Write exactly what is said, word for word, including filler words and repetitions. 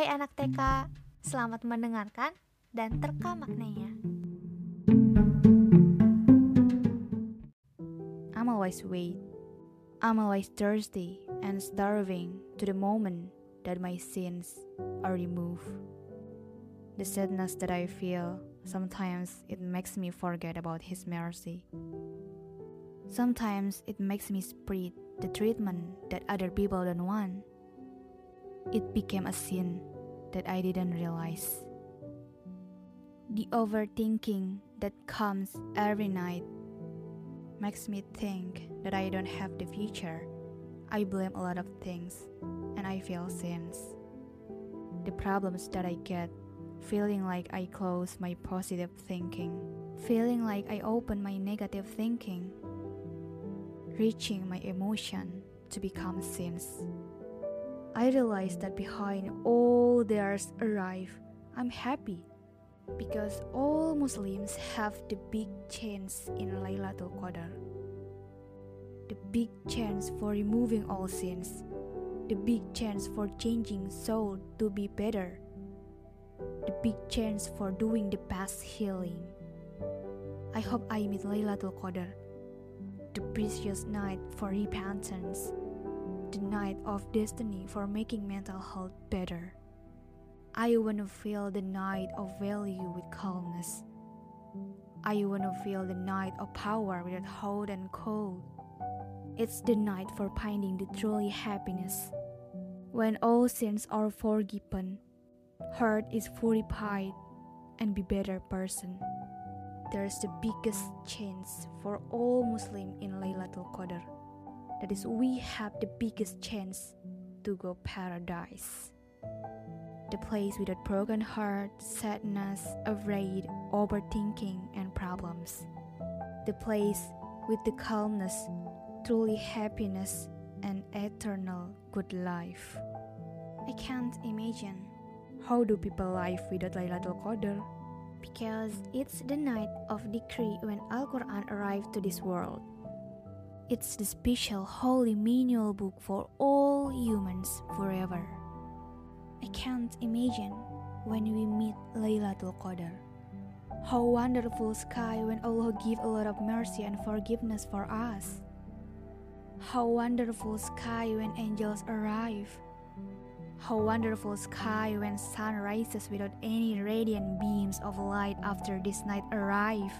Hai anak T K, selamat mendengarkan dan terka maknanya. I'm always wait. I'm always thirsty and starving to the moment that my sins are removed. The sadness that I feel, sometimes it makes me forget about His mercy. Sometimes it makes me spread the treatment that other people don't want. It became a sin that I didn't realize. The overthinking that comes every night makes me think that I don't have the future. I blame a lot of things, and I feel sins. The problems that I get, feeling like I close my positive thinking, feeling like I open my negative thinking, reaching my emotion to become sins. I realize that behind all theirs arrive, I'm happy because all Muslims have the big chance in Laylatul Qadr. The big chance for removing all sins. The big chance for changing soul to be better. The big chance for doing the past healing. I hope I meet Laylatul Qadr, the precious night for repentance, the night of destiny for making mental health better. I want to feel the night of value with calmness. I want to feel the night of power without hot and cold. It's the night for finding the truly happiness. When all sins are forgiven, heart is purified and be better person. There's the biggest chance for all Muslim in Laylatul Qadr. That is, we have the biggest chance to go paradise. The place without broken heart, sadness, afraid, overthinking, and problems. The place with the calmness, truly happiness, and eternal good life. I can't imagine how do people live without Laylatul Qadr, because it's the night of decree when Al-Qur'an arrived to this world. It's the special holy manual book for all humans forever. I can't imagine when we meet Laylatul Qadr. How wonderful sky when Allah give a lot of mercy and forgiveness for us. How wonderful sky when angels arrive. How wonderful sky when sun rises without any radiant beams of light after this night arrive.